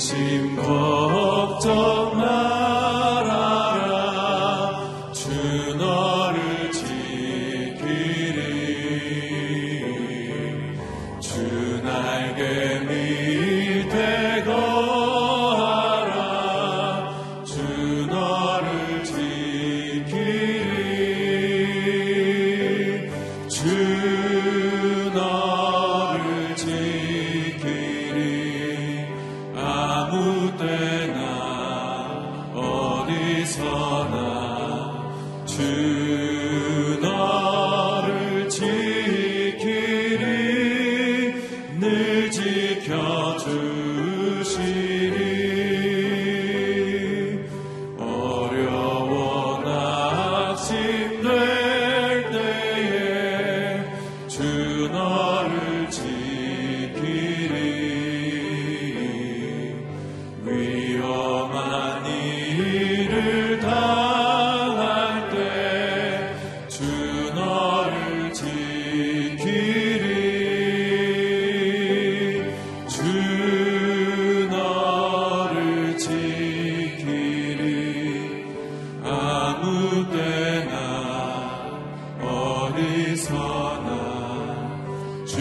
근심 걱정 말아라. 주 너를 지키리. 주 날개 밑에 거하라. 주 너를 지키리. 주 너를 지키리. 아무 때나 어디서나 주 너를 지키리. 늘 지켜주시리. 어려워 낙심될 때에 주 너를 지키리. 위험한 일을 당할 때 주 너를 지키리. 주 너를 지키리. 아무 때나 어디서나 주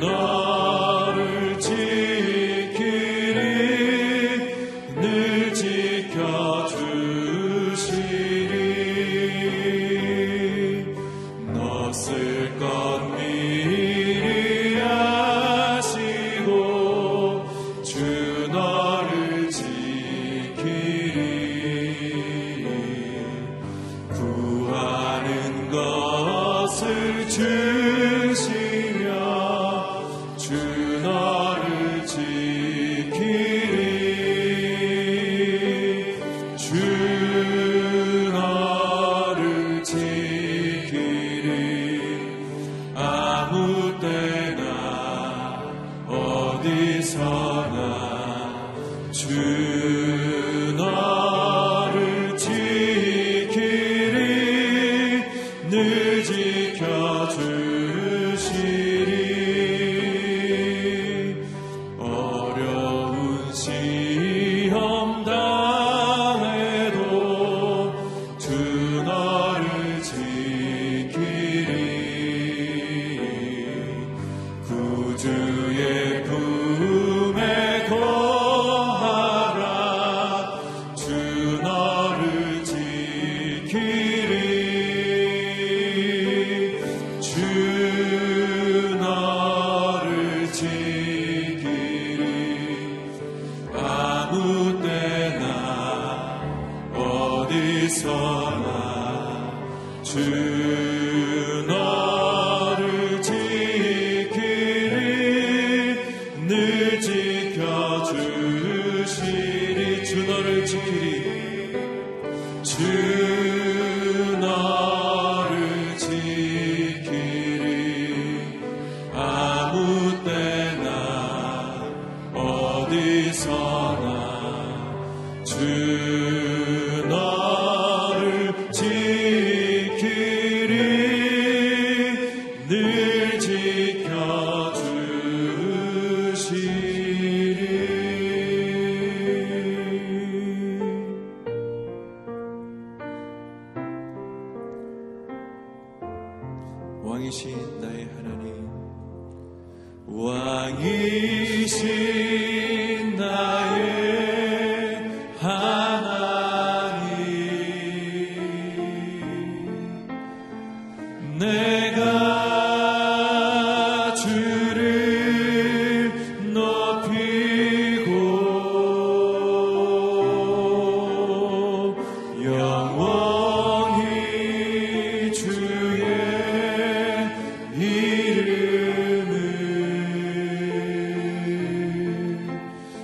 너를 지켜주시리. 넣었을 것 미리 아시고 주 너를 지키리. 구하는 것을 주시며 주 너를 지키리. 주 너를 지키리. 아무 때나 어디서나 주 너를 지키리. 늘 지켜주시리. 어려운 시험다 주의 품에 거하라. 주 너를 지키리. 주 너를 지키리. 아무 때나 어디서나 주 너를 지켜주시리. 주 너를 지키리. 주 너를 지키리. 아무 때나 어디서나 주 너를 지키리. 늘 지켜주시리. 왕이신 나의 하나님, 왕이신 나의 하나님, 내가 주를 높이고 영원히 주의 이름을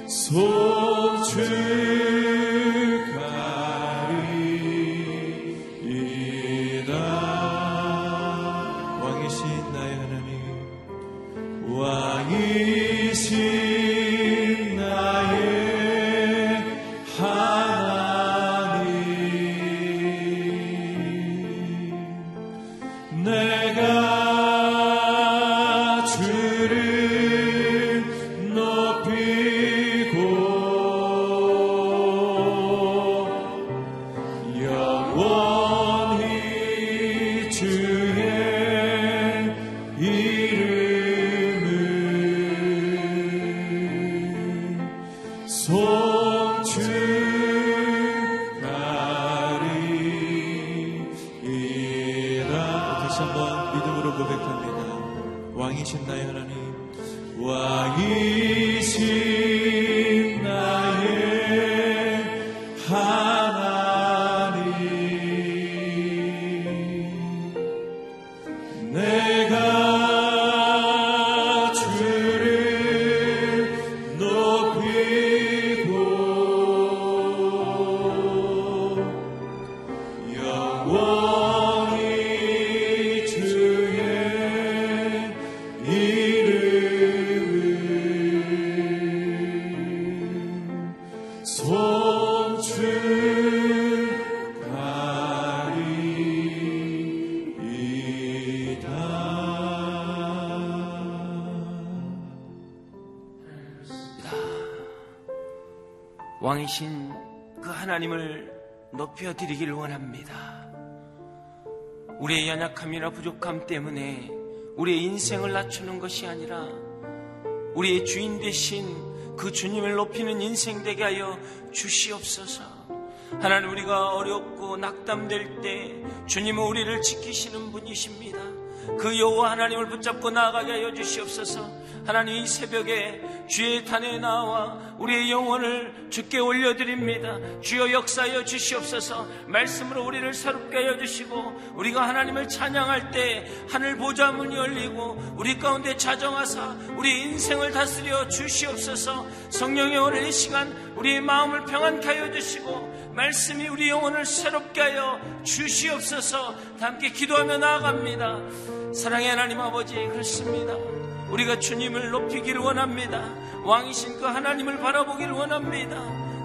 송축하리이다. 왕이신 나의 하나님, 왕이신 나의 하나님, 내가 주를 높이고 다시 한번 믿음으로 고백합니다. 왕이신 나의 하나님, 왕이신 나의 하나님, 내가 주를 높이고 영원히 주의 이름을 송축하리이다. 왕이신 그 하나님을 높여드리길 원합니다. 우리의 연약함이나 부족함 때문에 우리의 인생을 낮추는 것이 아니라 우리의 주인 대신 그 주님을 높이는 인생 되게 하여 주시옵소서. 하나님, 우리가 어렵고 낙담될 때 주님은 우리를 지키시는 분이십니다. 그 여호와 하나님을 붙잡고 나아가게 하여 주시옵소서. 하나님, 이 새벽에 주의 단에 나와 우리의 영혼을 주께 올려드립니다. 주여 역사하여 주시옵소서. 말씀으로 우리를 새롭게 하여 주시고, 우리가 하나님을 찬양할 때 하늘 보좌 문이 열리고 우리 가운데 자정하사 우리 인생을 다스려 주시옵소서. 성령의 오늘 이 시간 우리의 마음을 평안케 하여 주시고 말씀이 우리 영혼을 새롭게 하여 주시옵소서. 함께 기도하며 나아갑니다. 사랑의 하나님 아버지, 그렇습니다. 우리가 주님을 높이기를 원합니다. 왕이신 그 하나님을 바라보기를 원합니다.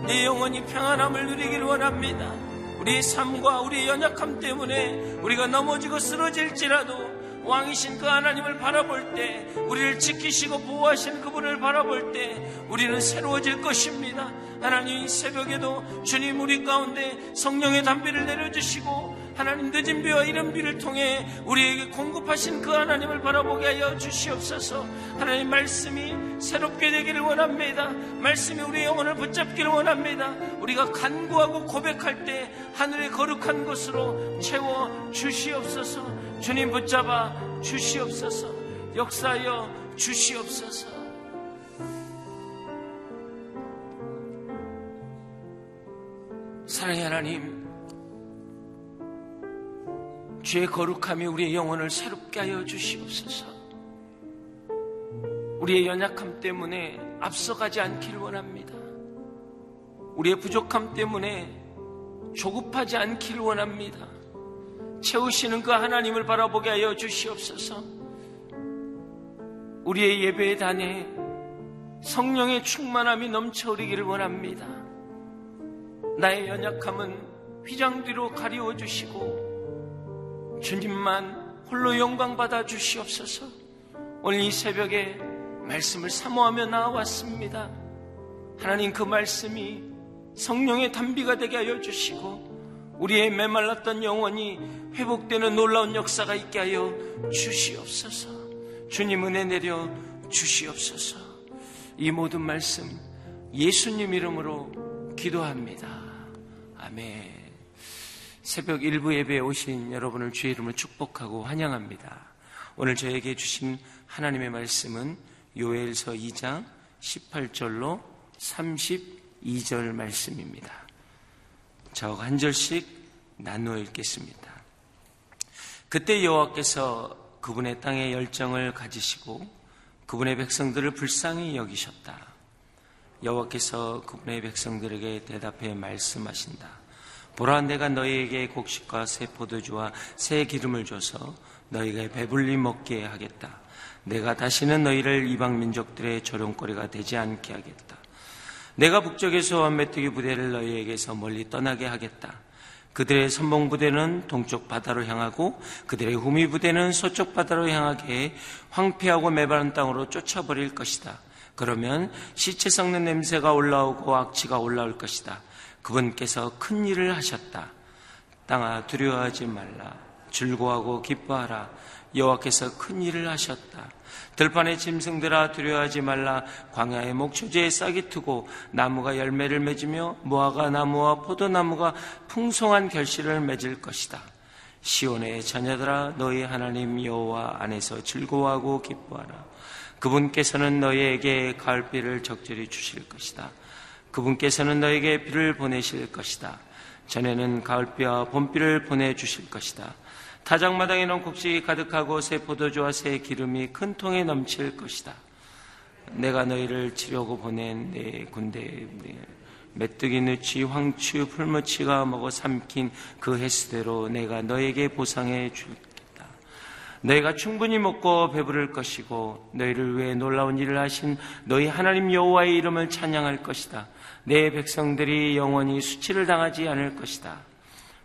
내 영혼이 평안함을 누리기를 원합니다. 우리의 삶과 우리의 연약함 때문에 우리가 넘어지고 쓰러질지라도 왕이신 그 하나님을 바라볼 때, 우리를 지키시고 보호하시는 그분을 바라볼 때 우리는 새로워질 것입니다. 하나님, 이 새벽에도 주님 우리 가운데 성령의 담비를 내려주시고 하나님 늦은 비와 이른 비를 통해 우리에게 공급하신 그 하나님을 바라보게 하여 주시옵소서. 하나님, 말씀이 새롭게 되기를 원합니다. 말씀이 우리의 영혼을 붙잡기를 원합니다. 우리가 간구하고 고백할 때 하늘의 거룩한 것으로 채워 주시옵소서. 주님 붙잡아 주시옵소서. 역사하여 주시옵소서. 사랑의 하나님, 주의 거룩함이 우리의 영혼을 새롭게 하여 주시옵소서. 우리의 연약함 때문에 앞서가지 않기를 원합니다. 우리의 부족함 때문에 조급하지 않기를 원합니다. 채우시는 그 하나님을 바라보게 하여 주시옵소서. 우리의 예배의 단에 성령의 충만함이 넘쳐흐르기를 원합니다. 나의 연약함은 휘장 뒤로 가리워 주시고 주님만 홀로 영광받아 주시옵소서. 오늘 이 새벽에 말씀을 사모하며 나왔습니다. 하나님, 그 말씀이 성령의 담비가 되게 하여 주시고 우리의 메말랐던 영혼이 회복되는 놀라운 역사가 있게 하여 주시옵소서. 주님 은혜 내려 주시옵소서. 이 모든 말씀 예수님 이름으로 기도합니다. 아멘. 새벽 일부 예배에 오신 여러분을 주의 이름으로 축복하고 환영합니다. 오늘 저에게 주신 하나님의 말씀은 요엘서 2장 18절로 32절 말씀입니다. 저와 한 절씩 나누어 읽겠습니다. 그때 여호와께서 그분의 땅에 열정을 가지시고 그분의 백성들을 불쌍히 여기셨다. 여호와께서 그분의 백성들에게 대답해 말씀하신다. 보라, 내가 너희에게 곡식과 새 포도주와 새 기름을 줘서 너희가 배불리 먹게 하겠다. 내가 다시는 너희를 이방 민족들의 조롱거리가 되지 않게 하겠다. 내가 북쪽에서 온 메뚜기 부대를 너희에게서 멀리 떠나게 하겠다. 그들의 선봉 부대는 동쪽 바다로 향하고 그들의 후미 부대는 서쪽 바다로 향하게 해 황폐하고 메마른 땅으로 쫓아버릴 것이다. 그러면 시체 썩는 냄새가 올라오고 악취가 올라올 것이다. 그분께서 큰 일을 하셨다. 땅아, 두려워하지 말라. 즐거워하고 기뻐하라. 여호와께서 큰 일을 하셨다. 들판의 짐승들아, 두려워하지 말라. 광야의 목초지에 싹이 트고 나무가 열매를 맺으며 무화과 나무와 포도나무가 풍성한 결실을 맺을 것이다. 시온의 자녀들아 너희 하나님 여호와 안에서 즐거워하고 기뻐하라. 그분께서는 너희에게 가을비를 적절히 주실 것이다. 그분께서는 너에게 비를 보내실 것이다. 전에는 가을비와 봄비를 보내주실 것이다. 타작마당에는 곡식이 가득하고 새 포도주와 새 기름이 큰 통에 넘칠 것이다. 내가 너희를 치려고 보낸 내 군대, 메뚜기 누치, 황추, 풀무치가 먹어 삼킨 그 횟수대로 내가 너에게 보상해 주겠다. 너희가 충분히 먹고 배부를 것이고 너희를 위해 놀라운 일을 하신 너희 하나님 여호와의 이름을 찬양할 것이다. 내 백성들이 영원히 수치를 당하지 않을 것이다.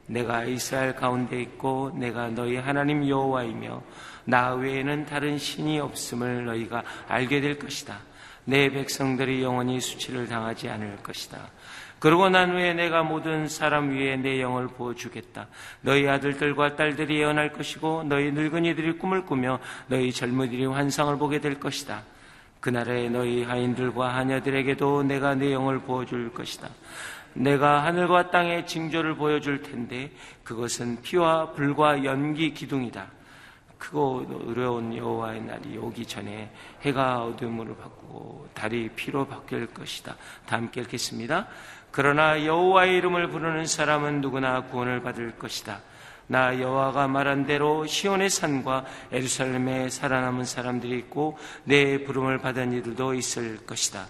내가 이스라엘 가운데 있고 내가 너희 하나님 여호와이며 나 외에는 다른 신이 없음을 너희가 알게 될 것이다. 내 백성들이 영원히 수치를 당하지 않을 것이다. 그러고 난 후에 내가 모든 사람 위에 내 영을 부어주겠다. 너희 아들들과 딸들이 예언할 것이고 너희 늙은이들이 꿈을 꾸며 너희 젊은이들이 환상을 보게 될 것이다. 그날에 너희 하인들과 하녀들에게도 내가 내 영을 부어줄 것이다. 내가 하늘과 땅의 징조를 보여줄 텐데 그것은 피와 불과 연기 기둥이다. 크고 어려운 여호와의 날이 오기 전에 해가 어둠으로 바꾸고 달이 피로 바뀔 것이다. 다 함께 읽겠습니다. 그러나 여호와의 이름을 부르는 사람은 누구나 구원을 받을 것이다. 나 여호와가 말한 대로 시온의 산과 예루살렘에 살아남은 사람들이 있고 내 부름을 받은 이들도 있을 것이다.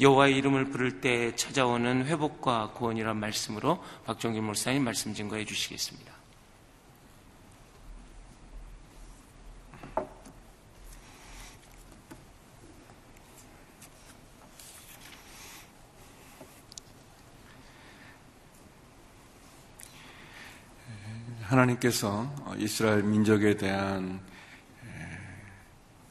여호와의 이름을 부를 때 찾아오는 회복과 구원이란 말씀으로 박종길 목사님 말씀 증거해 주시겠습니다. 하나님께서 이스라엘 민족에 대한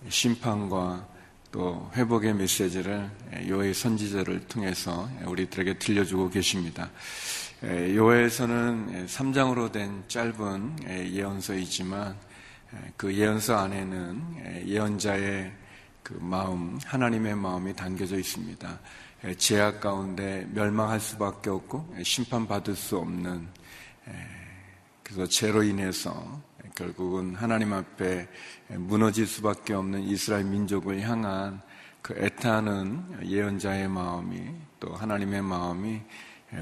심판과 또 회복의 메시지를 요엘 선지자를 통해서 우리들에게 들려주고 계십니다. 요엘서는 3장으로 된 짧은 예언서이지만 그 예언서 안에는 예언자의 그 마음, 하나님의 마음이 담겨져 있습니다. 제약 가운데 멸망할 수밖에 없고 심판받을 수 없는, 그래서 죄로 인해서 결국은 하나님 앞에 무너질 수밖에 없는 이스라엘 민족을 향한 그 애타는 예언자의 마음이 또 하나님의 마음이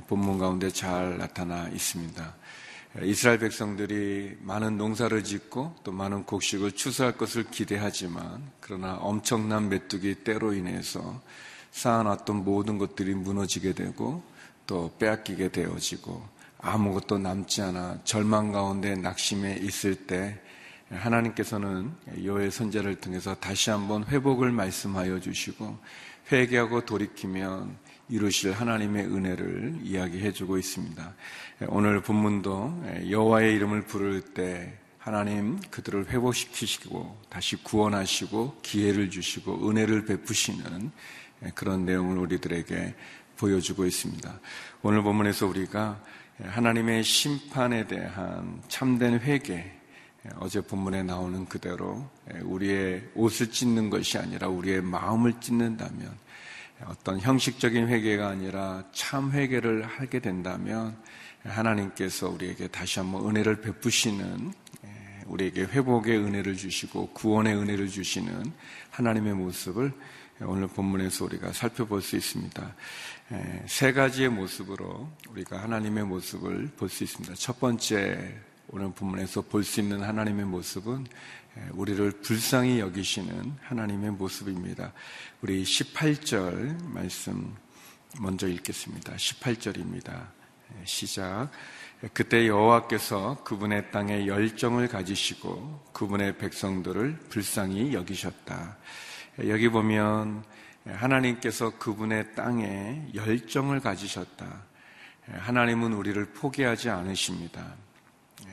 본문 가운데 잘 나타나 있습니다. 이스라엘 백성들이 많은 농사를 짓고 또 많은 곡식을 추수할 것을 기대하지만 그러나 엄청난 메뚜기 때로 인해서 쌓아놨던 모든 것들이 무너지게 되고 또 빼앗기게 되어지고 아무것도 남지 않아 절망 가운데 낙심해 있을 때 하나님께서는 요엘 선지자를 통해서 다시 한번 회복을 말씀하여 주시고 회개하고 돌이키면 이루실 하나님의 은혜를 이야기해 주고 있습니다. 오늘 본문도 여호와의 이름을 부를 때 하나님 그들을 회복시키시고 다시 구원하시고 기회를 주시고 은혜를 베푸시는 그런 내용을 우리들에게 보여주고 있습니다. 오늘 본문에서 우리가 하나님의 심판에 대한 참된 회개, 어제 본문에 나오는 그대로 우리의 옷을 찢는 것이 아니라 우리의 마음을 찢는다면, 어떤 형식적인 회개가 아니라 참 회개를 하게 된다면 하나님께서 우리에게 다시 한번 은혜를 베푸시는, 우리에게 회복의 은혜를 주시고 구원의 은혜를 주시는 하나님의 모습을 오늘 본문에서 우리가 살펴볼 수 있습니다. 세 가지의 모습으로 우리가 하나님의 모습을 볼 수 있습니다. 첫 번째, 오늘 본문에서 볼 수 있는 하나님의 모습은 우리를 불쌍히 여기시는 하나님의 모습입니다. 우리 18절 말씀 먼저 읽겠습니다. 18절입니다. 시작. 그때 여호와께서 그분의 땅에 열정을 가지시고 그분의 백성들을 불쌍히 여기셨다. 여기 보면 하나님께서 그분의 땅에 열정을 가지셨다. 하나님은 우리를 포기하지 않으십니다.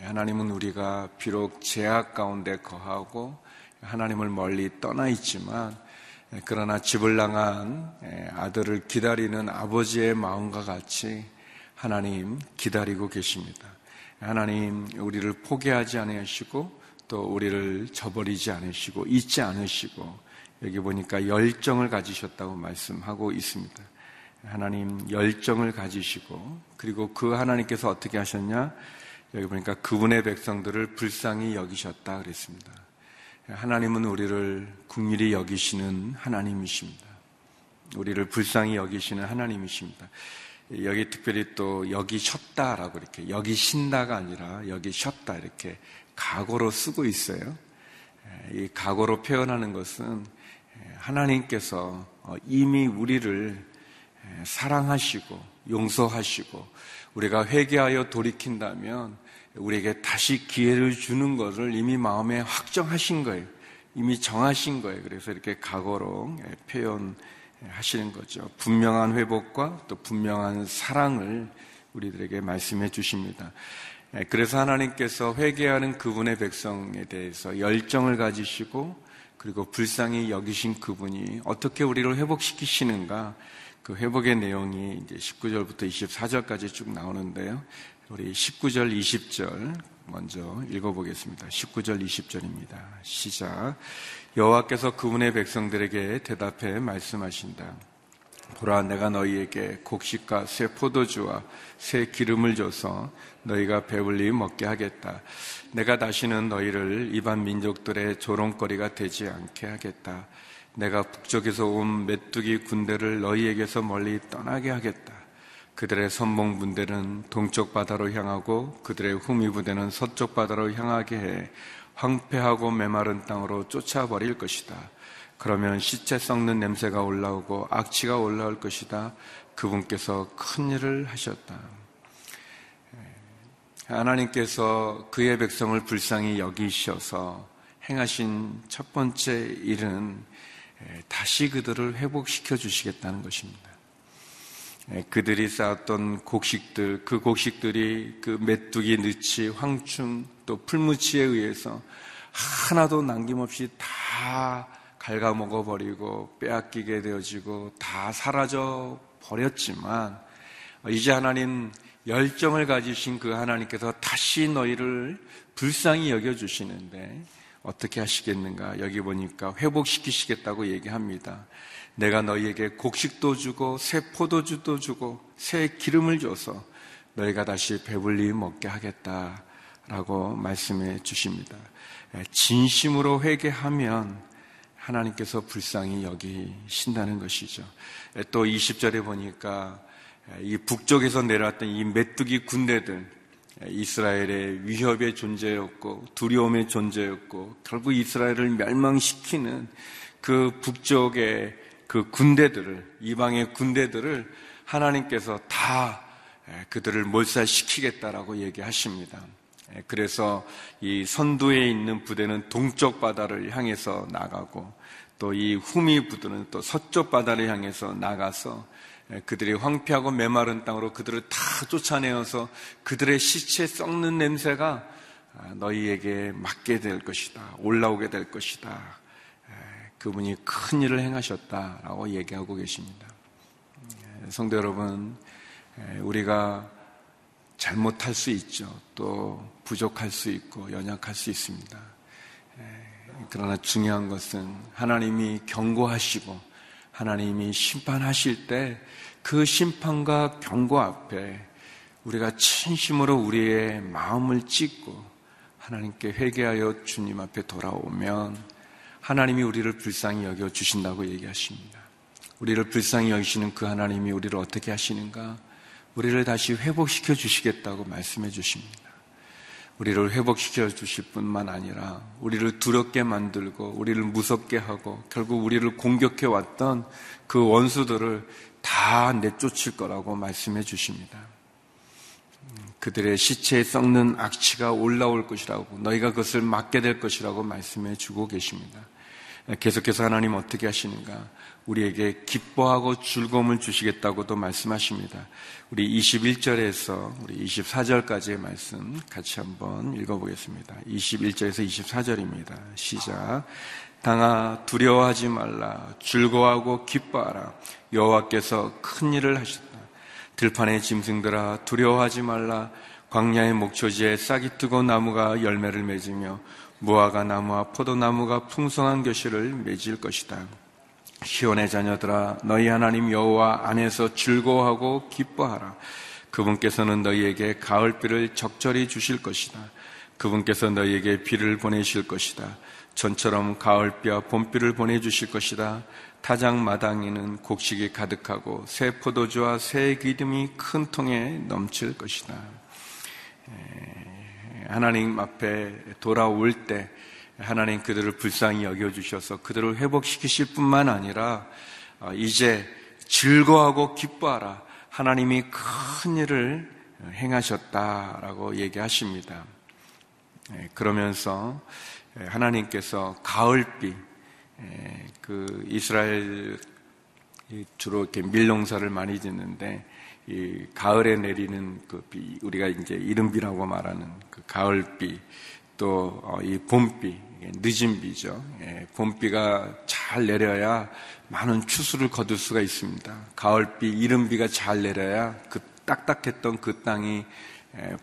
하나님은 우리가 비록 죄악 가운데 거하고 하나님을 멀리 떠나 있지만 그러나 집을 나간 아들을 기다리는 아버지의 마음과 같이 하나님 기다리고 계십니다. 하나님 우리를 포기하지 않으시고 또 우리를 저버리지 않으시고 잊지 않으시고, 여기 보니까 열정을 가지셨다고 말씀하고 있습니다. 하나님 열정을 가지시고, 그리고 그 하나님께서 어떻게 하셨냐? 여기 보니까 그분의 백성들을 불쌍히 여기셨다 그랬습니다. 하나님은 우리를 긍휼히 여기시는 하나님이십니다. 우리를 불쌍히 여기시는 하나님이십니다. 여기 특별히 또 여기셨다라고 이렇게 여기신다가 아니라 여기셨다 이렇게 과거로 쓰고 있어요. 이 과거로 표현하는 것은 하나님께서 이미 우리를 사랑하시고 용서하시고 우리가 회개하여 돌이킨다면 우리에게 다시 기회를 주는 것을 이미 마음에 확정하신 거예요. 이미 정하신 거예요. 그래서 이렇게 과거로 표현하시는 거죠. 분명한 회복과 또 분명한 사랑을 우리들에게 말씀해 주십니다. 그래서 하나님께서 회개하는 그분의 백성에 대해서 열정을 가지시고 그리고 불쌍히 여기신 그분이 어떻게 우리를 회복시키시는가, 그 회복의 내용이 이제 19절부터 24절까지 쭉 나오는데요. 우리 19절, 20절 먼저 읽어보겠습니다. 19절, 20절입니다. 시작. 여호와께서 그분의 백성들에게 대답해 말씀하신다. 보라, 내가 너희에게 곡식과 새 포도주와 새 기름을 줘서 너희가 배불리 먹게 하겠다. 내가 다시는 너희를 이반 민족들의 조롱거리가 되지 않게 하겠다. 내가 북쪽에서 온 메뚜기 군대를 너희에게서 멀리 떠나게 하겠다. 그들의 선봉 분대는 동쪽 바다로 향하고 그들의 후미 부대는 서쪽 바다로 향하게 해 황폐하고 메마른 땅으로 쫓아버릴 것이다. 그러면 시체 썩는 냄새가 올라오고 악취가 올라올 것이다. 그분께서 큰 일을 하셨다. 하나님께서 그의 백성을 불쌍히 여기셔서 행하신 첫 번째 일은 다시 그들을 회복시켜 주시겠다는 것입니다. 그들이 쌓았던 곡식들, 그 곡식들이 그 메뚜기, 느치, 황충, 또 풀무치에 의해서 하나도 남김없이 다 갉아먹어버리고 빼앗기게 되어지고 다 사라져 버렸지만, 이제 하나님 열정을 가지신 그 하나님께서 다시 너희를 불쌍히 여겨주시는데 어떻게 하시겠는가? 여기 보니까 회복시키시겠다고 얘기합니다. 내가 너희에게 곡식도 주고 새 포도주도 주고 새 기름을 줘서 너희가 다시 배불리 먹게 하겠다라고 말씀해 주십니다. 진심으로 회개하면 하나님께서 불쌍히 여기신다는 것이죠. 또 20절에 보니까 이 북쪽에서 내려왔던 이 메뚜기 군대들, 이스라엘의 위협의 존재였고 두려움의 존재였고 결국 이스라엘을 멸망시키는 그 북쪽의 그 군대들을, 이방의 군대들을 하나님께서 다 그들을 몰살시키겠다라고 얘기하십니다. 그래서 이 선두에 있는 부대는 동쪽 바다를 향해서 나가고 또 이 후미 부대는 또 서쪽 바다를 향해서 나가서 그들이 황폐하고 메마른 땅으로 그들을 다 쫓아내어서 그들의 시체에 썩는 냄새가 너희에게 맡게 될 것이다, 올라오게 될 것이다. 그분이 큰 일을 행하셨다라고 얘기하고 계십니다. 성도 여러분, 우리가 잘못할 수 있죠. 또 부족할 수 있고 연약할 수 있습니다. 그러나 중요한 것은 하나님이 경고하시고 하나님이 심판하실 때 그 심판과 경고 앞에 우리가 진심으로 우리의 마음을 찢고 하나님께 회개하여 주님 앞에 돌아오면 하나님이 우리를 불쌍히 여겨주신다고 얘기하십니다. 우리를 불쌍히 여기시는 그 하나님이 우리를 어떻게 하시는가? 우리를 다시 회복시켜 주시겠다고 말씀해 주십니다. 우리를 회복시켜 주실 뿐만 아니라 우리를 두렵게 만들고 우리를 무섭게 하고 결국 우리를 공격해 왔던 그 원수들을 다 내쫓을 거라고 말씀해 주십니다. 그들의 시체에 썩는 악취가 올라올 것이라고, 너희가 그것을 막게 될 것이라고 말씀해 주고 계십니다. 계속해서 하나님 어떻게 하시는가? 우리에게 기뻐하고 즐거움을 주시겠다고도 말씀하십니다. 우리 21절에서 우리 24절까지의 말씀 같이 한번 읽어보겠습니다. 21절에서 24절입니다. 시작. 당아, 두려워하지 말라. 즐거워하고 기뻐하라. 여호와께서 큰 일을 하셨다. 들판의 짐승들아, 두려워하지 말라. 광야의 목초지에 싹이 트고 나무가 열매를 맺으며 무화과 나무와 포도나무가 풍성한 겨실을 맺을 것이다. 시온의 자녀들아, 너희 하나님 여호와 안에서 즐거워하고 기뻐하라. 그분께서는 너희에게 가을비를 적절히 주실 것이다. 그분께서 너희에게 비를 보내실 것이다. 전처럼 가을비와 봄비를 보내주실 것이다. 타작 마당에는 곡식이 가득하고 새 포도주와 새 기름이 큰 통에 넘칠 것이다. 하나님 앞에 돌아올 때 하나님 그들을 불쌍히 여겨주셔서 그들을 회복시키실 뿐만 아니라 이제 즐거워하고 기뻐하라. 하나님이 큰 일을 행하셨다라고 얘기하십니다. 그러면서 하나님께서 가을비, 그 이스라엘 주로 이렇게 밀농사를 많이 짓는데 이 가을에 내리는 그 비, 우리가 이제 이른비라고 말하는 그 가을비, 또 이 봄비, 늦은 비죠. 봄비가 잘 내려야 많은 추수를 거둘 수가 있습니다. 가을비, 이른비가 잘 내려야 그 딱딱했던 그 땅이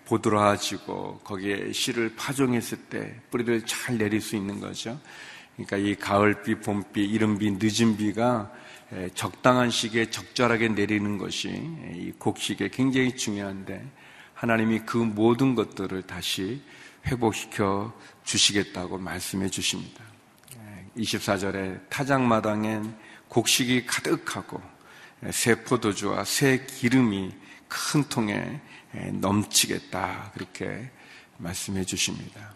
보드라지고 거기에 씨를 파종했을 때 뿌리를 잘 내릴 수 있는 거죠. 그러니까 이 가을비, 봄비, 이른비, 늦은비가 적당한 시기에 적절하게 내리는 것이 이 곡식에 굉장히 중요한데 하나님이 그 모든 것들을 다시 회복시켜 주시겠다고 말씀해 주십니다. 24절에 타작마당엔 곡식이 가득하고 새 포도주와 새 기름이 큰 통에 넘치겠다 그렇게 말씀해 주십니다.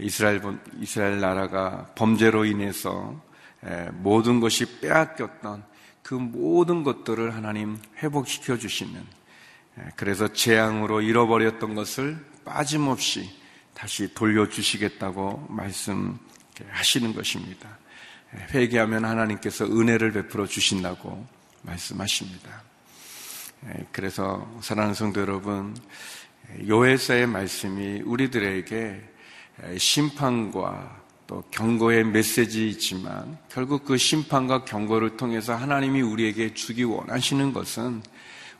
이스라엘 나라가 범죄로 인해서 모든 것이 빼앗겼던 그 모든 것들을 하나님 회복시켜 주시는, 그래서 재앙으로 잃어버렸던 것을 빠짐없이 다시 돌려주시겠다고 말씀하시는 것입니다. 회개하면 하나님께서 은혜를 베풀어 주신다고 말씀하십니다. 그래서 사랑하는 성도 여러분, 요엘서의 말씀이 우리들에게 심판과 또 경고의 메시지이지만 결국 그 심판과 경고를 통해서 하나님이 우리에게 주기 원하시는 것은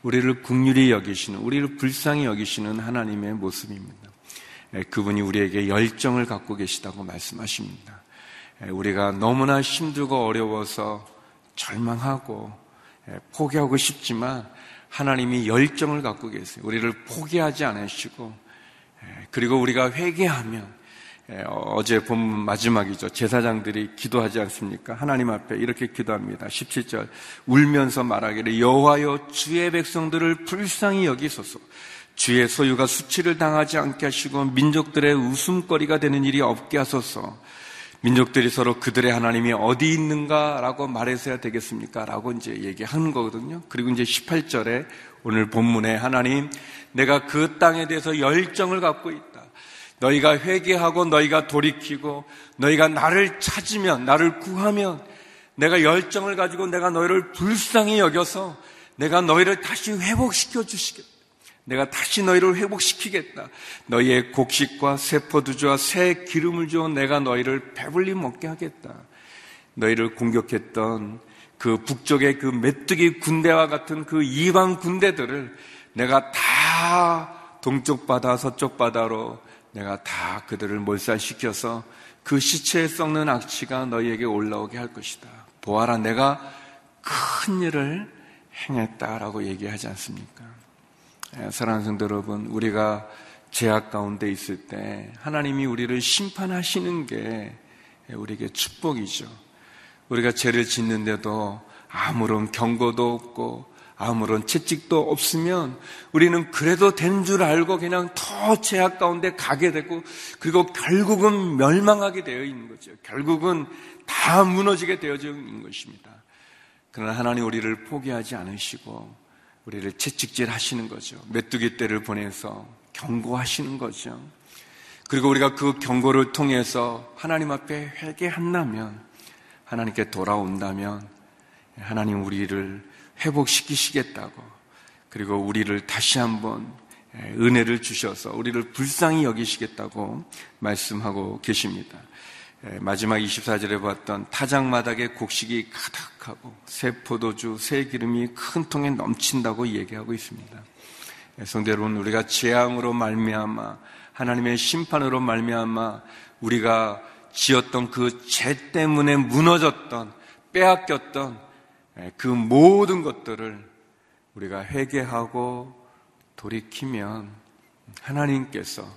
우리를 긍휼히 여기시는, 우리를 불쌍히 여기시는 하나님의 모습입니다. 그분이 우리에게 열정을 갖고 계시다고 말씀하십니다. 우리가 너무나 힘들고 어려워서 절망하고 포기하고 싶지만 하나님이 열정을 갖고 계세요. 우리를 포기하지 않으시고, 그리고 우리가 회개하면, 어제 본문 마지막이죠. 제사장들이 기도하지 않습니까? 하나님 앞에 이렇게 기도합니다. 17절 울면서 말하기를 여호와여 주의 백성들을 불쌍히 여기소서. 주의 소유가 수치를 당하지 않게 하시고 민족들의 웃음거리가 되는 일이 없게 하소서. 민족들이 서로 그들의 하나님이 어디 있는가라고 말했어야 되겠습니까? 라고 이제 얘기하는 거거든요. 그리고 이제 18절에 오늘 본문에 하나님 내가 그 땅에 대해서 열정을 갖고 있다. 너희가 회개하고 너희가 돌이키고 너희가 나를 찾으면, 나를 구하면 내가 열정을 가지고 내가 너희를 불쌍히 여겨서 내가 너희를 다시 회복시켜 주시겠다. 내가 다시 너희를 회복시키겠다. 너희의 곡식과 새 포도주와 새 기름을 주어 내가 너희를 배불리 먹게 하겠다. 너희를 공격했던 그 북쪽의 그 메뚜기 군대와 같은 그 이방 군대들을 내가 다 동쪽 바다, 서쪽 바다로 내가 다 그들을 몰살시켜서 그 시체에 썩는 악취가 너희에게 올라오게 할 것이다. 보아라, 내가 큰 일을 행했다라고 얘기하지 않습니까? 사랑하는 성도 여러분, 우리가 죄악 가운데 있을 때 하나님이 우리를 심판하시는 게 우리에게 축복이죠. 우리가 죄를 짓는데도 아무런 경고도 없고 아무런 채찍도 없으면 우리는 그래도 된 줄 알고 그냥 더 죄악 가운데 가게 되고, 그리고 결국은 멸망하게 되어 있는 거죠. 결국은 다 무너지게 되어져 있는 것입니다. 그러나 하나님 우리를 포기하지 않으시고 우리를 채찍질 하시는 거죠. 메뚜기 떼를 보내서 경고하시는 거죠. 그리고 우리가 그 경고를 통해서 하나님 앞에 회개한다면, 하나님께 돌아온다면 하나님 우리를 회복시키시겠다고, 그리고 우리를 다시 한번 은혜를 주셔서 우리를 불쌍히 여기시겠다고 말씀하고 계십니다. 마지막 24절에 봤던 타작마당의 곡식이 가득하고 새 포도주, 새 기름이 큰 통에 넘친다고 얘기하고 있습니다. 성도 여러분, 우리가 재앙으로 말미암아, 하나님의 심판으로 말미암아 우리가 지었던 그 죄 때문에 무너졌던, 빼앗겼던 그 모든 것들을 우리가 회개하고 돌이키면 하나님께서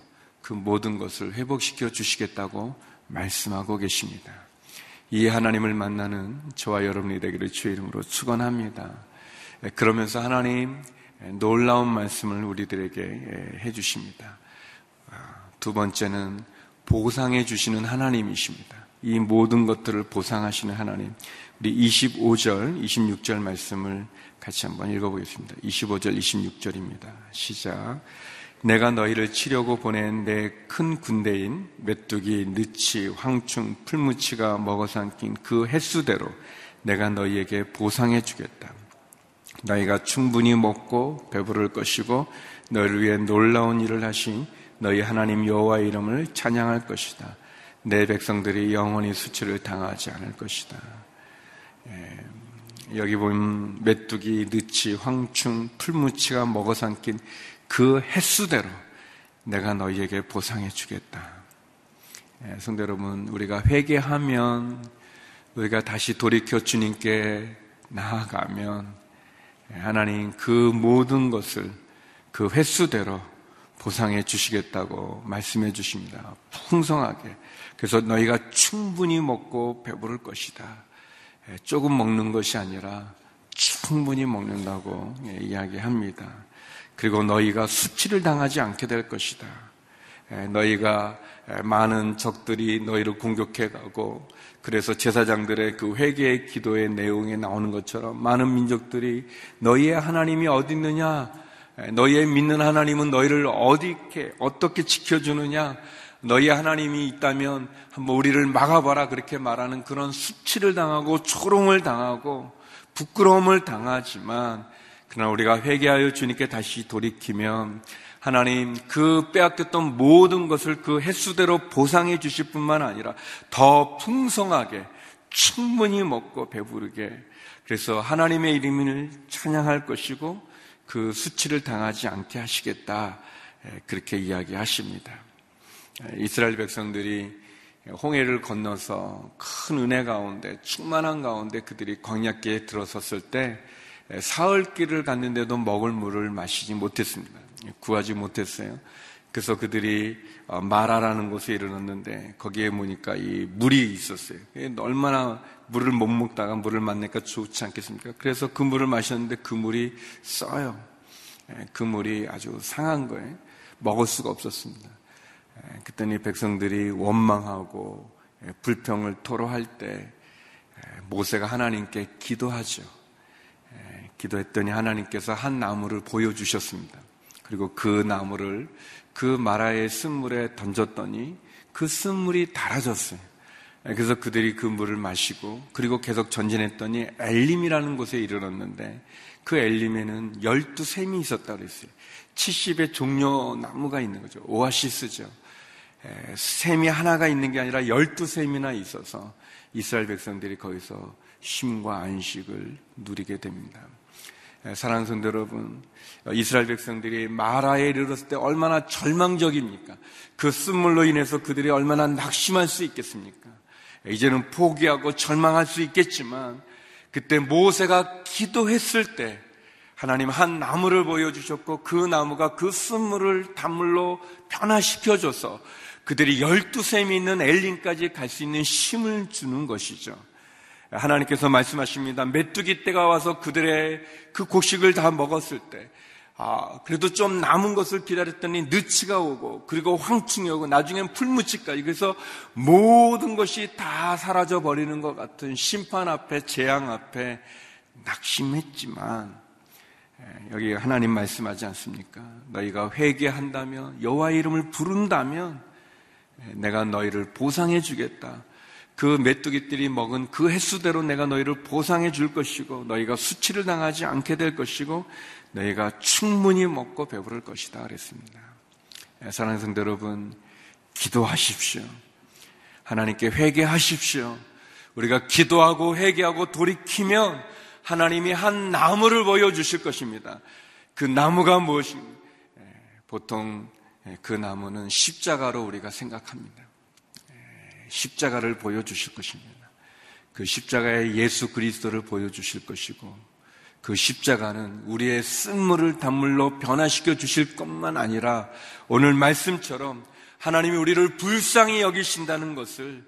그 모든 것을 회복시켜 주시겠다고 말씀하고 계십니다. 이 하나님을 만나는 저와 여러분이 되기를 주의 이름으로 축원합니다. 그러면서 하나님 놀라운 말씀을 우리들에게 해주십니다. 두 번째는 보상해 주시는 하나님이십니다. 이 모든 것들을 보상하시는 하나님, 우리 25절, 26절 말씀을 같이 한번 읽어보겠습니다. 25절, 26절입니다. 시작. 내가 너희를 치려고 보낸 내 큰 군대인 메뚜기, 느치, 황충, 풀무치가 먹어삼킨 그 횟수대로 내가 너희에게 보상해 주겠다. 너희가 충분히 먹고 배부를 것이고 너희를 위해 놀라운 일을 하신 너희 하나님 여호와의 이름을 찬양할 것이다. 내 백성들이 영원히 수치를 당하지 않을 것이다. 여기 보면 메뚜기, 느치, 황충, 풀무치가 먹어삼킨 그 횟수대로 내가 너희에게 보상해 주겠다. 성도 여러분, 우리가 회개하면, 우리가 다시 돌이켜 주님께 나아가면 하나님 그 모든 것을 그 횟수대로 보상해 주시겠다고 말씀해 주십니다. 풍성하게. 그래서 너희가 충분히 먹고 배부를 것이다. 조금 먹는 것이 아니라 충분히 먹는다고 이야기합니다. 그리고 너희가 수치를 당하지 않게 될 것이다. 너희가 많은 적들이 너희를 공격해가고, 그래서 제사장들의 그 회개의 기도의 내용에 나오는 것처럼 많은 민족들이 너희의 하나님이 어디 있느냐, 너희의 믿는 하나님은 너희를 어떻게 지켜주느냐, 너희 하나님이 있다면 한번 우리를 막아봐라, 그렇게 말하는 그런 수치를 당하고 초롱을 당하고 부끄러움을 당하지만, 그러나 우리가 회개하여 주님께 다시 돌이키면 하나님 그 빼앗겼던 모든 것을 그 횟수대로 보상해 주실 뿐만 아니라 더 풍성하게 충분히 먹고 배부르게, 그래서 하나님의 이름을 찬양할 것이고 그 수치를 당하지 않게 하시겠다, 그렇게 이야기하십니다. 이스라엘 백성들이 홍해를 건너서 큰 은혜 가운데, 충만한 가운데 그들이 광야길에 들어섰을 때 사흘길을 갔는데도 먹을 물을 마시지 못했습니다. 구하지 못했어요. 그래서 그들이 마라라는 곳에 이르렀는데 거기에 보니까 이 물이 있었어요. 얼마나 물을 못 먹다가 물을 만나니까 좋지 않겠습니까? 그래서 그 물을 마셨는데 그 물이 써요. 그 물이 아주 상한 거예요. 먹을 수가 없었습니다. 그랬더니 백성들이 원망하고 불평을 토로할 때 모세가 하나님께 기도하죠. 기도했더니 하나님께서 한 나무를 보여주셨습니다. 그리고 그 나무를 그 마라의 쓴물에 던졌더니 그 쓴물이 달아졌어요. 그래서 그들이 그 물을 마시고, 그리고 계속 전진했더니 엘림이라는 곳에 이르렀는데 그 엘림에는 12샘이 있었다고 그랬어요. 70의 종려나무가 있는 거죠. 오아시스죠. 샘이 하나가 있는 게 아니라 12샘이나 있어서 이스라엘 백성들이 거기서 쉼과 안식을 누리게 됩니다. 사랑하는 성도 여러분, 이스라엘 백성들이 마라에 이르렀을 때 얼마나 절망적입니까? 그 쓴물로 인해서 그들이 얼마나 낙심할 수 있겠습니까? 이제는 포기하고 절망할 수 있겠지만, 그때 모세가 기도했을 때 하나님 한 나무를 보여주셨고 그 나무가 그 쓴물을 단물로 변화시켜줘서 그들이 12샘이 있는 엘림까지 갈 수 있는 힘을 주는 것이죠. 하나님께서 말씀하십니다. 메뚜기 떼가 와서 그들의 그 곡식을 다 먹었을 때, 그래도 좀 남은 것을 기다렸더니 느치가 오고, 그리고 황충이 오고, 나중엔 풀무치까지. 그래서 모든 것이 다 사라져 버리는 것 같은 심판 앞에, 재앙 앞에 낙심했지만, 여기 하나님 말씀하지 않습니까? 너희가 회개한다면, 여호와의 이름을 부른다면 내가 너희를 보상해 주겠다. 그 메뚜기들이 먹은 그 횟수대로 내가 너희를 보상해 줄 것이고, 너희가 수치를 당하지 않게 될 것이고, 너희가 충분히 먹고 배부를 것이다 그랬습니다. 사랑하는 성도 여러분, 기도하십시오. 하나님께 회개하십시오. 우리가 기도하고 회개하고 돌이키면 하나님이 한 나무를 보여주실 것입니다. 그 나무가 무엇입니까? 보통 그 나무는 십자가로 우리가 생각합니다. 십자가를 보여주실 것입니다. 그 십자가의 예수 그리스도를 보여주실 것이고, 그 십자가는 우리의 쓴물을 단물로 변화시켜 주실 것만 아니라 오늘 말씀처럼 하나님이 우리를 불쌍히 여기신다는 것을,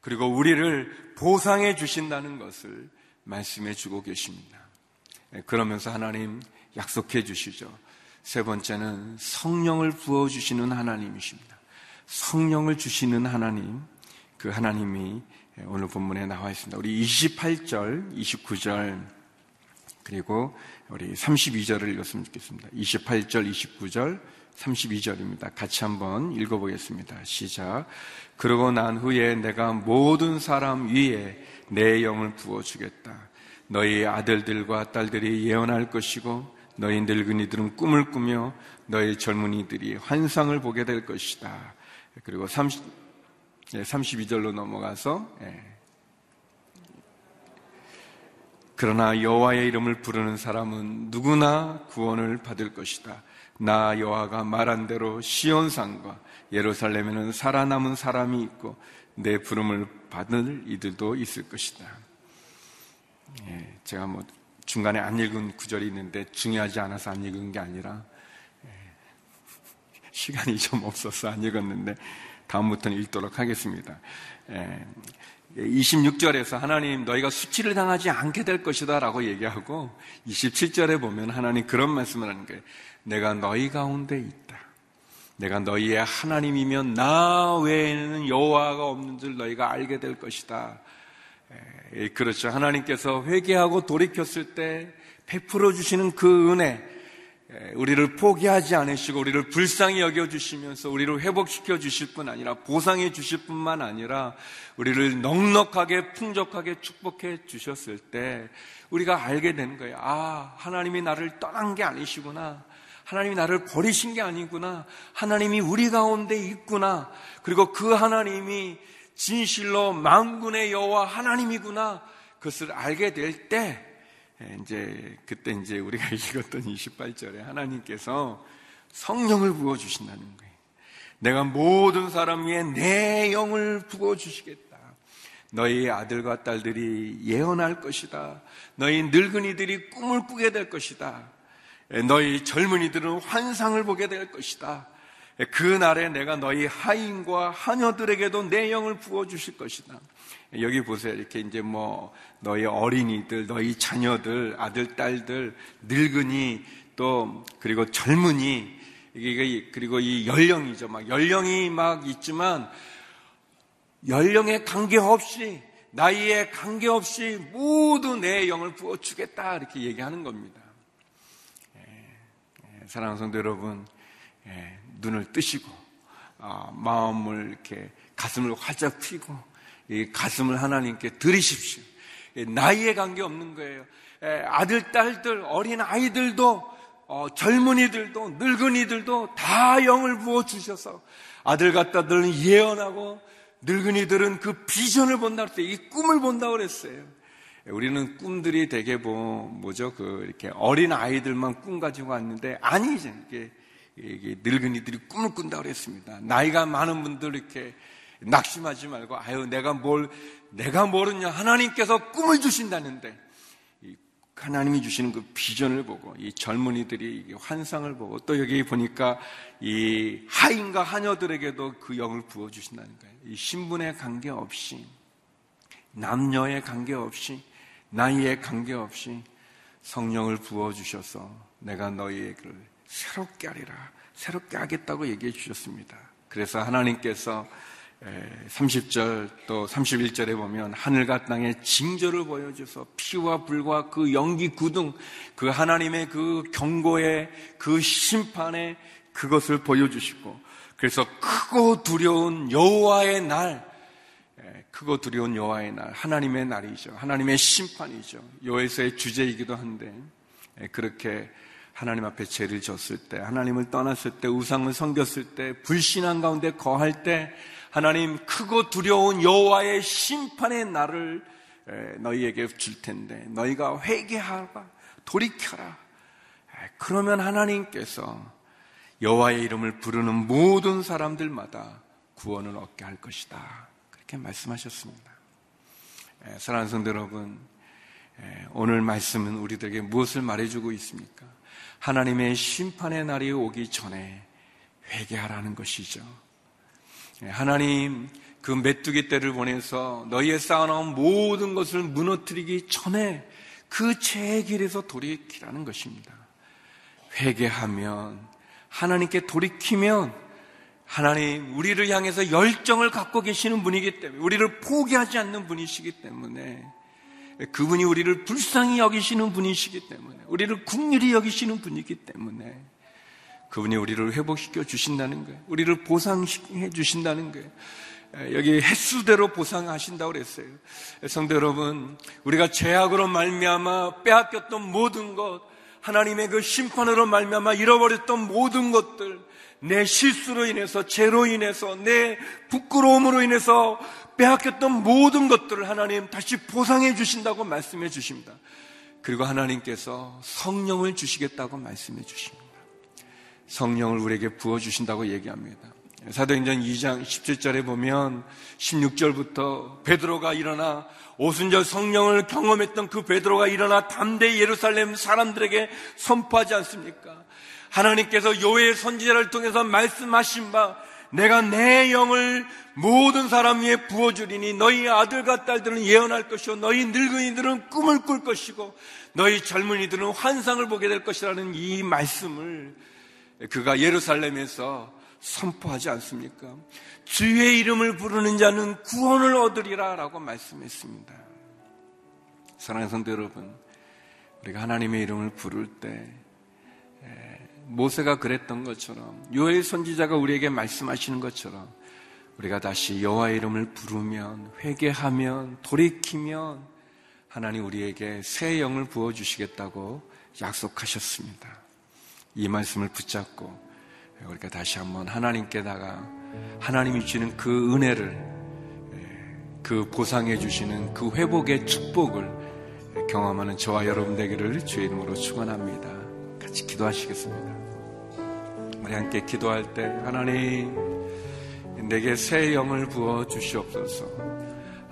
그리고 우리를 보상해 주신다는 것을 말씀해 주고 계십니다. 그러면서 하나님 약속해 주시죠. 세 번째는 성령을 부어주시는 하나님이십니다. 성령을 주시는 하나님, 그 하나님이 오늘 본문에 나와 있습니다. 우리 28절, 29절 그리고 우리 32절을 읽었으면 좋겠습니다. 28절, 29절, 32절입니다. 같이 한번 읽어보겠습니다. 시작. 그러고 난 후에 내가 모든 사람 위에 내 영을 부어주겠다. 너희 아들들과 딸들이 예언할 것이고 너희 늙은이들은 꿈을 꾸며 너희 젊은이들이 환상을 보게 될 것이다. 그리고 32절로 넘어가서 그러나 여호와의 이름을 부르는 사람은 누구나 구원을 받을 것이다. 나 여호와가 말한 대로 시온산과 예루살렘에는 살아남은 사람이 있고 내 부름을 받을 이들도 있을 것이다. 예, 제가 중간에 안 읽은 구절이 있는데 중요하지 않아서 안 읽은 게 아니라 시간이 좀 없어서 안 읽었는데 다음부터는 읽도록 하겠습니다. 26절에서 하나님 너희가 수치를 당하지 않게 될 것이다 라고 얘기하고 27절에 보면 하나님 그런 말씀을 하는 거예요. 내가 너희 가운데 있다. 내가 너희의 하나님이면 나 외에는 여호와가 없는 줄 너희가 알게 될 것이다. 그렇죠. 하나님께서 회개하고 돌이켰을 때 베풀어 주시는 그 은혜, 우리를 포기하지 않으시고 우리를 불쌍히 여겨주시면서 우리를 회복시켜 주실 뿐 아니라 보상해 주실 뿐만 아니라 우리를 넉넉하게 풍족하게 축복해 주셨을 때 우리가 알게 되는 거예요. 아, 하나님이 나를 떠난 게 아니시구나. 하나님이 나를 버리신 게 아니구나. 하나님이 우리 가운데 있구나. 그리고 그 하나님이 진실로 만군의 여호와 하나님이구나. 그것을 알게 될 때 그때 우리가 읽었던 28절에 하나님께서 성령을 부어주신다는 거예요. 내가 모든 사람 위에 내 영을 부어주시겠다. 너희 아들과 딸들이 예언할 것이다. 너희 늙은이들이 꿈을 꾸게 될 것이다. 너희 젊은이들은 환상을 보게 될 것이다. 그 날에 내가 너희 하인과 하녀들에게도 내 영을 부어주실 것이다. 여기 보세요. 이렇게 너희 어린이들, 너희 자녀들, 아들, 딸들, 늙은이, 또, 그리고 젊은이, 그리고 이 연령이죠. 연령이 있지만, 연령에 관계없이, 나이에 관계없이 모두 내 영을 부어주겠다. 이렇게 얘기하는 겁니다. 사랑하는 성도 여러분, 눈을 뜨시고, 마음을 가슴을 활짝 펴고, 이 가슴을 하나님께 들이십시오. 나이에 관계없는 거예요. 아들, 딸들, 어린 아이들도 젊은이들도 늙은이들도 다 영을 부어주셔서 아들과 딸들은 예언하고 늙은이들은 그 비전을 본다고 했어요. 이 꿈을 본다고 그랬어요. 우리는 꿈들이 되게 어린 아이들만 꿈 가지고 왔는데 아니죠. 이게 늙은이들이 꿈을 꾼다고 그랬습니다. 나이가 많은 분들 낙심하지 말고, 내가 모르냐. 하나님께서 꿈을 주신다는데, 하나님이 주시는 그 비전을 보고, 이 젊은이들이 환상을 보고, 또 여기 보니까 이 하인과 하녀들에게도 그 영을 부어주신다는 거예요. 이 신분에 관계없이, 남녀에 관계없이, 나이에 관계없이 성령을 부어주셔서 내가 너희의 길을 새롭게 하리라, 새롭게 하겠다고 얘기해 주셨습니다. 그래서 하나님께서 30절 또 31절에 보면 하늘과 땅의 징조를 보여줘서 피와 불과 그 연기 구둥, 그 하나님의 그 경고의 그 심판의 그것을 보여주시고, 그래서 크고 두려운 여호와의 날, 하나님의 날이죠. 하나님의 심판이죠. 요엘서의 주제이기도 한데, 그렇게 하나님 앞에 죄를 졌을 때, 하나님을 떠났을 때, 우상을 섬겼을 때, 불신한 가운데 거할 때 하나님 크고 두려운 여호와의 심판의 날을 너희에게 줄 텐데 너희가 회개하라, 돌이켜라. 그러면 하나님께서 여호와의 이름을 부르는 모든 사람들마다 구원을 얻게 할 것이다. 그렇게 말씀하셨습니다. 사랑하는 성도 여러분, 오늘 말씀은 우리들에게 무엇을 말해주고 있습니까? 하나님의 심판의 날이 오기 전에 회개하라는 것이죠. 하나님, 그 메뚜기 떼를 보내서 너희의 쌓아놓은 모든 것을 무너뜨리기 전에 그 죄의 길에서 돌이키라는 것입니다. 회개하면, 하나님께 돌이키면, 하나님 우리를 향해서 열정을 갖고 계시는 분이기 때문에, 우리를 포기하지 않는 분이시기 때문에, 그분이 우리를 불쌍히 여기시는 분이시기 때문에, 우리를 긍휼히 여기시는 분이기 때문에 그분이 우리를 회복시켜 주신다는 거예요. 우리를 보상해 주신다는 거예요. 여기 횟수대로 보상하신다고 그랬어요. 성도 여러분, 우리가 죄악으로 말미암아 빼앗겼던 모든 것, 하나님의 그 심판으로 말미암아 잃어버렸던 모든 것들, 내 실수로 인해서, 죄로 인해서, 내 부끄러움으로 인해서 빼앗겼던 모든 것들을 하나님 다시 보상해 주신다고 말씀해 주십니다. 그리고 하나님께서 성령을 주시겠다고 말씀해 주십니다. 성령을 우리에게 부어주신다고 얘기합니다. 사도행전 2장 17절에 보면 16절부터 베드로가 일어나, 오순절 성령을 경험했던 그 베드로가 일어나 담대히 예루살렘 사람들에게 선포하지 않습니까? 하나님께서 요엘 선지자를 통해서 말씀하신 바, 내가 내 영을 모든 사람 위에 부어주리니 너희 아들과 딸들은 예언할 것이요, 너희 늙은이들은 꿈을 꿀 것이고, 너희 젊은이들은 환상을 보게 될 것이라는 이 말씀을 그가 예루살렘에서 선포하지 않습니까? 주의 이름을 부르는 자는 구원을 얻으리라 라고 말씀했습니다. 사랑하는 성도 여러분, 우리가 하나님의 이름을 부를 때 모세가 그랬던 것처럼, 요엘 선지자가 우리에게 말씀하시는 것처럼, 우리가 다시 여호와의 이름을 부르면, 회개하면, 돌이키면 하나님 우리에게 새 영을 부어주시겠다고 약속하셨습니다. 이 말씀을 붙잡고 우리가 다시 한번 하나님께다가, 하나님이 주시는 그 은혜를, 그 보상해 주시는 그 회복의 축복을 경험하는 저와 여러분 되기를 주의 이름으로 축원합니다. 같이 기도하시겠습니다. 우리 함께 기도할 때, 하나님 내게 새 영을 부어 주시옵소서.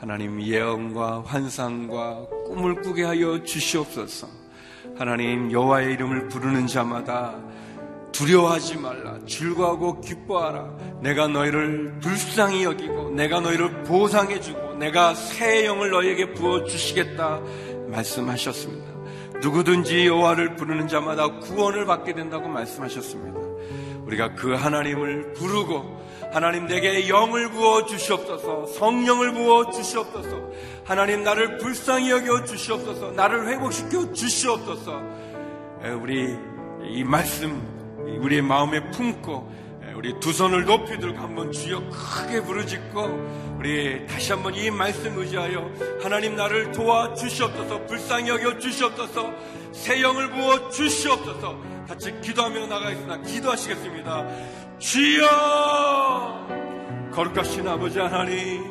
하나님, 예언과 환상과 꿈을 꾸게 하여 주시옵소서. 하나님, 여호와의 이름을 부르는 자마다 두려워하지 말라, 즐거워하고 기뻐하라, 내가 너희를 불쌍히 여기고 내가 너희를 보상해주고 내가 새 영을 너희에게 부어주시겠다 말씀하셨습니다. 누구든지 여호와를 부르는 자마다 구원을 받게 된다고 말씀하셨습니다. 우리가 그 하나님을 부르고, 하나님 내게 영을 부어주시옵소서, 성령을 부어주시옵소서, 하나님 나를 불쌍히 여겨 주시옵소서, 나를 회복시켜 주시옵소서, 우리 이 말씀 우리의 마음에 품고, 우리 두 손을 높이 들고 한번 주여 크게 부르짖고, 우리 다시 한번 이 말씀 의지하여 하나님 나를 도와주시옵소서, 불쌍히 여겨주시옵소서, 새 영을 부어주시옵소서 같이 기도하며 나가겠습니다. 기도하시겠습니다. 주여, 거룩하신 아버지 하나님,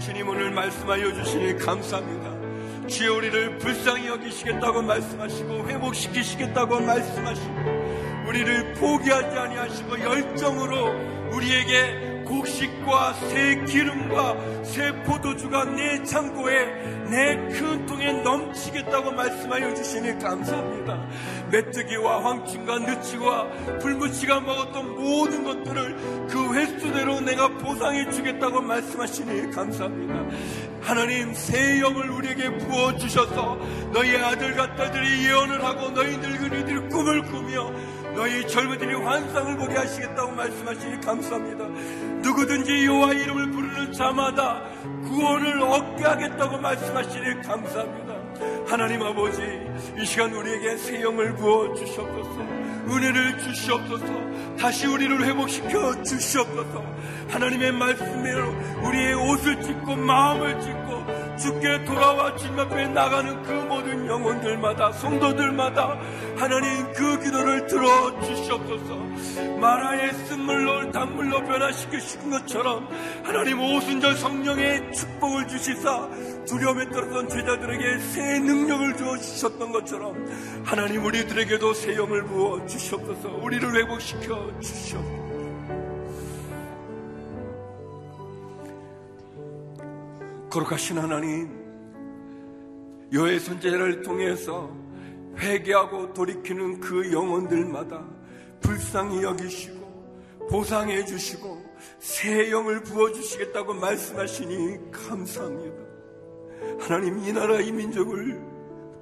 주님 오늘 말씀하여 주시니 감사합니다. 주여, 우리를 불쌍히 여기시겠다고 말씀하시고, 회복시키시겠다고 말씀하시고, 우리를 포기하지 아니하시고 열정으로 우리에게 곡식과 새 기름과 새 포도주가 내 창고에, 내 큰 통에 넘치겠다고 말씀하여 주시니 감사합니다. 메뚜기와 황충과 느치와 불무치가 먹었던 모든 것들을 그 횟수대로 내가 보상해 주겠다고 말씀하시니 감사합니다. 하나님, 새 영을 우리에게 부어주셔서 너희 아들과 딸들이 예언을 하고, 너희 늙은이들이 꿈을 꾸며, 너희 젊은이들이 환상을 보게 하시겠다고 말씀하시니 감사합니다. 누구든지 여호와의 이름을 부르는 자마다 구원을 얻게 하겠다고 말씀하시니 감사합니다. 하나님 아버지, 이 시간 우리에게 새 영을 부어주시옵소서, 은혜를 주시옵소서, 다시 우리를 회복시켜 주시옵소서. 하나님의 말씀으로 우리의 옷을 찢고 마음을 찢고 주께 돌아와 주님 앞에 나가는 그 모든 영혼들마다, 성도들마다 하나님 그 기도를 들어주시옵소서. 마라의 쓴물로 단물로 변화시키신 것처럼 하나님 오순절 성령의 축복을 주시사, 두려움에 떨었던 제자들에게 새 능력을 주어주셨던 것처럼 하나님 우리들에게도 새 영을 부어주시옵소서, 우리를 회복시켜 주시옵소서. 거룩하신 하나님, 요엘 선지자를 통해서 회개하고 돌이키는 그 영혼들마다 불쌍히 여기시고 보상해 주시고 새 영을 부어주시겠다고 말씀하시니 감사합니다. 하나님, 이 나라 이 민족을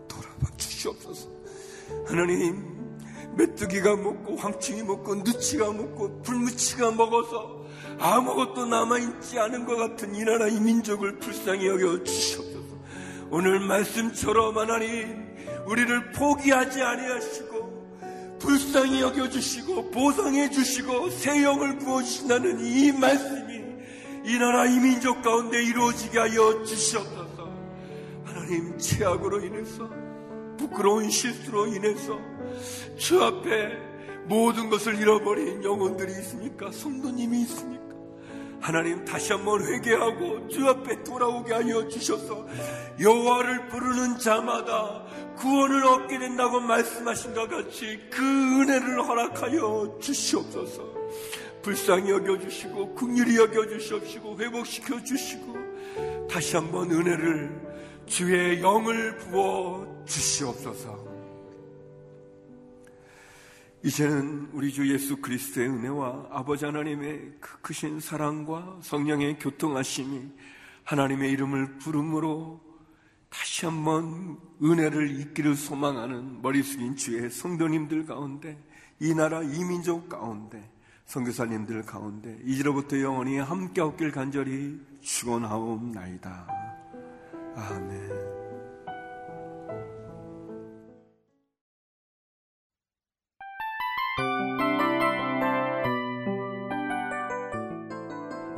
돌아봐 주시옵소서. 하나님, 메뚜기가 먹고 황충이 먹고 누치가 먹고 불무치가 먹어서 아무것도 남아있지 않은 것 같은 이 나라 이 민족을 불쌍히 여겨 주시옵소서. 오늘 말씀처럼 하나님, 우리를 포기하지 아니하시고 불쌍히 여겨주시고 보상해 주시고 새 영을 부어주신다는 이 말씀이 이 나라 이 민족 가운데 이루어지게 하여 주시옵소서. 하나님, 죄악으로 인해서, 부끄러운 실수로 인해서 주 앞에 모든 것을 잃어버린 영혼들이 있습니까? 성도님이 있습니까? 하나님, 다시 한번 회개하고 주 앞에 돌아오게 하여 주셔서 여호와를 부르는 자마다 구원을 얻게 된다고 말씀하신 것 같이 그 은혜를 허락하여 주시옵소서. 불쌍히 여겨주시고 긍휼히 여겨주시옵시고 회복시켜 주시고 다시 한번 은혜를, 주의 영을 부어 주시옵소서. 이제는 우리 주 예수 그리스도의 은혜와 아버지 하나님의 그 크신 사랑과 성령의 교통하심이 하나님의 이름을 부름으로 다시 한번 은혜를 잊기를 소망하는 머리 숙인 주의 성도님들 가운데, 이 나라 이 민족 가운데, 선교사님들 가운데 이제로부터 영원히 함께 없길 간절히 축원하옵나이다. 아멘.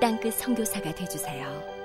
땅끝 선교사가 되어주세요.